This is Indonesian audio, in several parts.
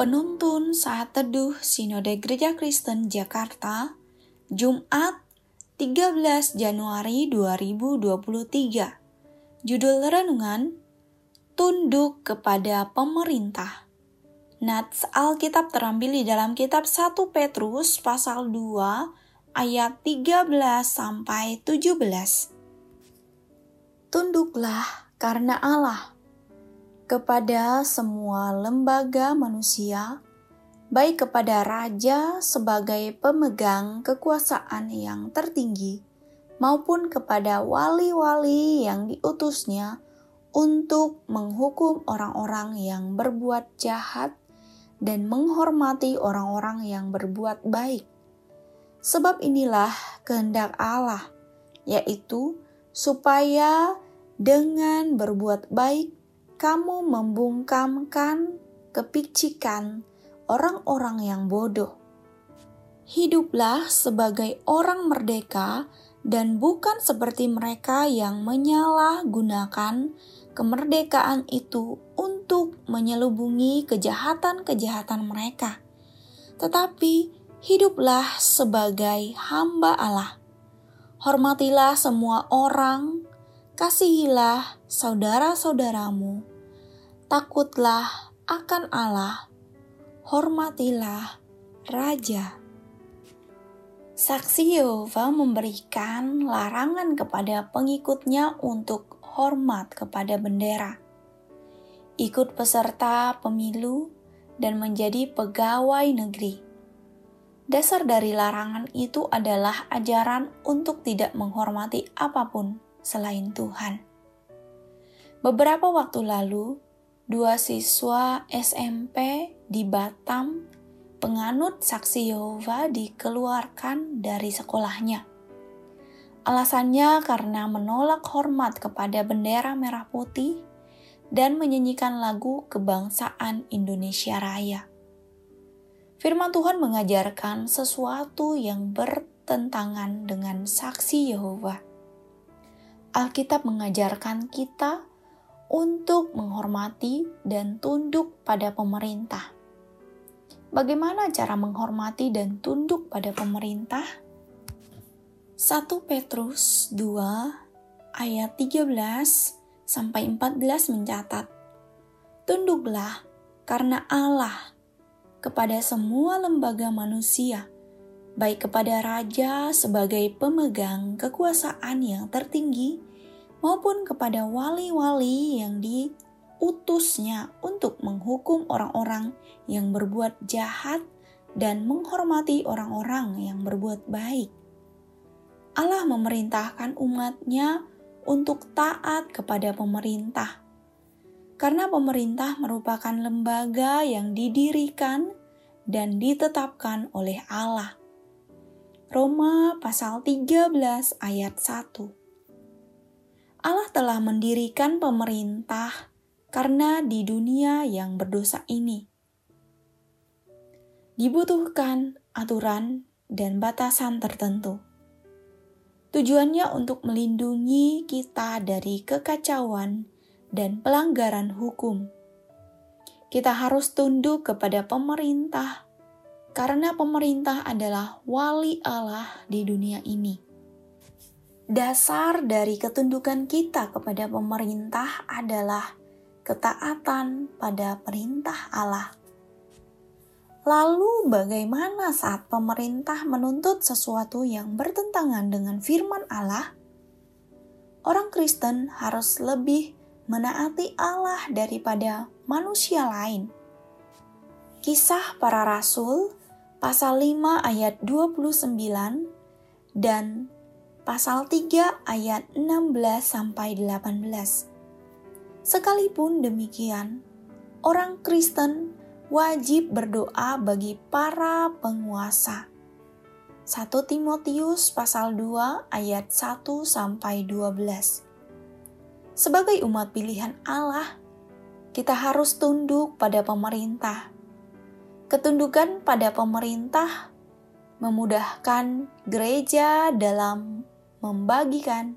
Penuntun Saat Teduh Sinode Gereja Kristen Jakarta, Jumat 13 Januari 2023. Judul Renungan, Tunduk Kepada Pemerintah. Nats Alkitab terambil di dalam Kitab 1 Petrus pasal 2 ayat 13-17. Tunduklah karena Allah kepada semua lembaga manusia, baik kepada raja sebagai pemegang kekuasaan yang tertinggi, maupun kepada wali-wali yang diutusnya untuk menghukum orang-orang yang berbuat jahat dan menghormati orang-orang yang berbuat baik. Sebab inilah kehendak Allah, yaitu supaya dengan berbuat baik kamu membungkamkan kepicikan orang-orang yang bodoh. Hiduplah sebagai orang merdeka dan bukan seperti mereka yang menyalahgunakan kemerdekaan itu untuk menyelubungi kejahatan-kejahatan mereka. Tetapi hiduplah sebagai hamba Allah. Hormatilah semua orang, kasihilah saudara-saudaramu, takutlah akan Allah, hormatilah Raja. Saksi Yehova memberikan larangan kepada pengikutnya untuk hormat kepada bendera, ikut peserta pemilu, dan menjadi pegawai negeri. Dasar dari larangan itu adalah ajaran untuk tidak menghormati apapun selain Tuhan. Beberapa waktu lalu, 2 siswa SMP di Batam, penganut Saksi Yehova, dikeluarkan dari sekolahnya. Alasannya karena menolak hormat kepada bendera merah putih dan menyanyikan lagu kebangsaan Indonesia Raya. Firman Tuhan mengajarkan sesuatu yang bertentangan dengan Saksi Yehova. Alkitab mengajarkan kita untuk menghormati dan tunduk pada pemerintah. Bagaimana cara menghormati dan tunduk pada pemerintah? 1 Petrus 2 ayat 13-14 mencatat, "Tunduklah karena Allah kepada semua lembaga manusia, baik kepada raja sebagai pemegang kekuasaan yang tertinggi, maupun kepada wali-wali yang diutusnya untuk menghukum orang-orang yang berbuat jahat dan menghormati orang-orang yang berbuat baik." Allah memerintahkan umatnya untuk taat kepada pemerintah, karena pemerintah merupakan lembaga yang didirikan dan ditetapkan oleh Allah. Roma pasal 13 ayat 1. Allah telah mendirikan pemerintah karena di dunia yang berdosa ini dibutuhkan aturan dan batasan tertentu. Tujuannya untuk melindungi kita dari kekacauan dan pelanggaran hukum. Kita harus tunduk kepada pemerintah karena pemerintah adalah wali Allah di dunia ini. Dasar dari ketundukan kita kepada pemerintah adalah ketaatan pada perintah Allah. Lalu bagaimana saat pemerintah menuntut sesuatu yang bertentangan dengan firman Allah? Orang Kristen harus lebih menaati Allah daripada manusia lain. Kisah Para Rasul pasal 5 ayat 29 dan pasal 3 ayat 16-18. Sekalipun demikian, orang Kristen wajib berdoa bagi para penguasa. 1 Timotius pasal 2 ayat 1-12. Sebagai umat pilihan Allah, kita harus tunduk pada pemerintah. Ketundukan pada pemerintah memudahkan gereja dalam membagikan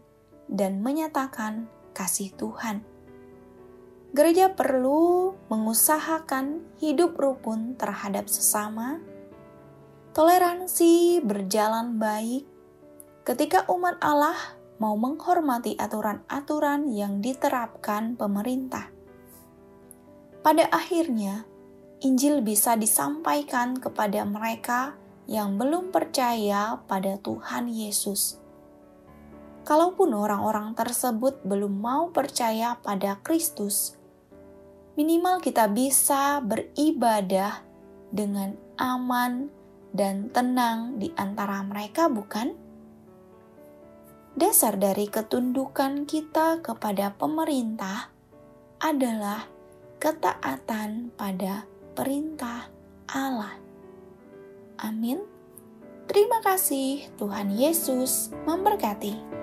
dan menyatakan kasih Tuhan. Gereja perlu mengusahakan hidup rukun terhadap sesama, toleransi berjalan baik ketika umat Allah mau menghormati aturan-aturan yang diterapkan pemerintah. Pada akhirnya, Injil bisa disampaikan kepada mereka yang belum percaya pada Tuhan Yesus. Kalaupun orang-orang tersebut belum mau percaya pada Kristus, minimal kita bisa beribadah dengan aman dan tenang di antara mereka, bukan? Dasar dari ketundukan kita kepada pemerintah adalah ketaatan pada perintah Allah. Amin. Terima kasih, Tuhan Yesus memberkati.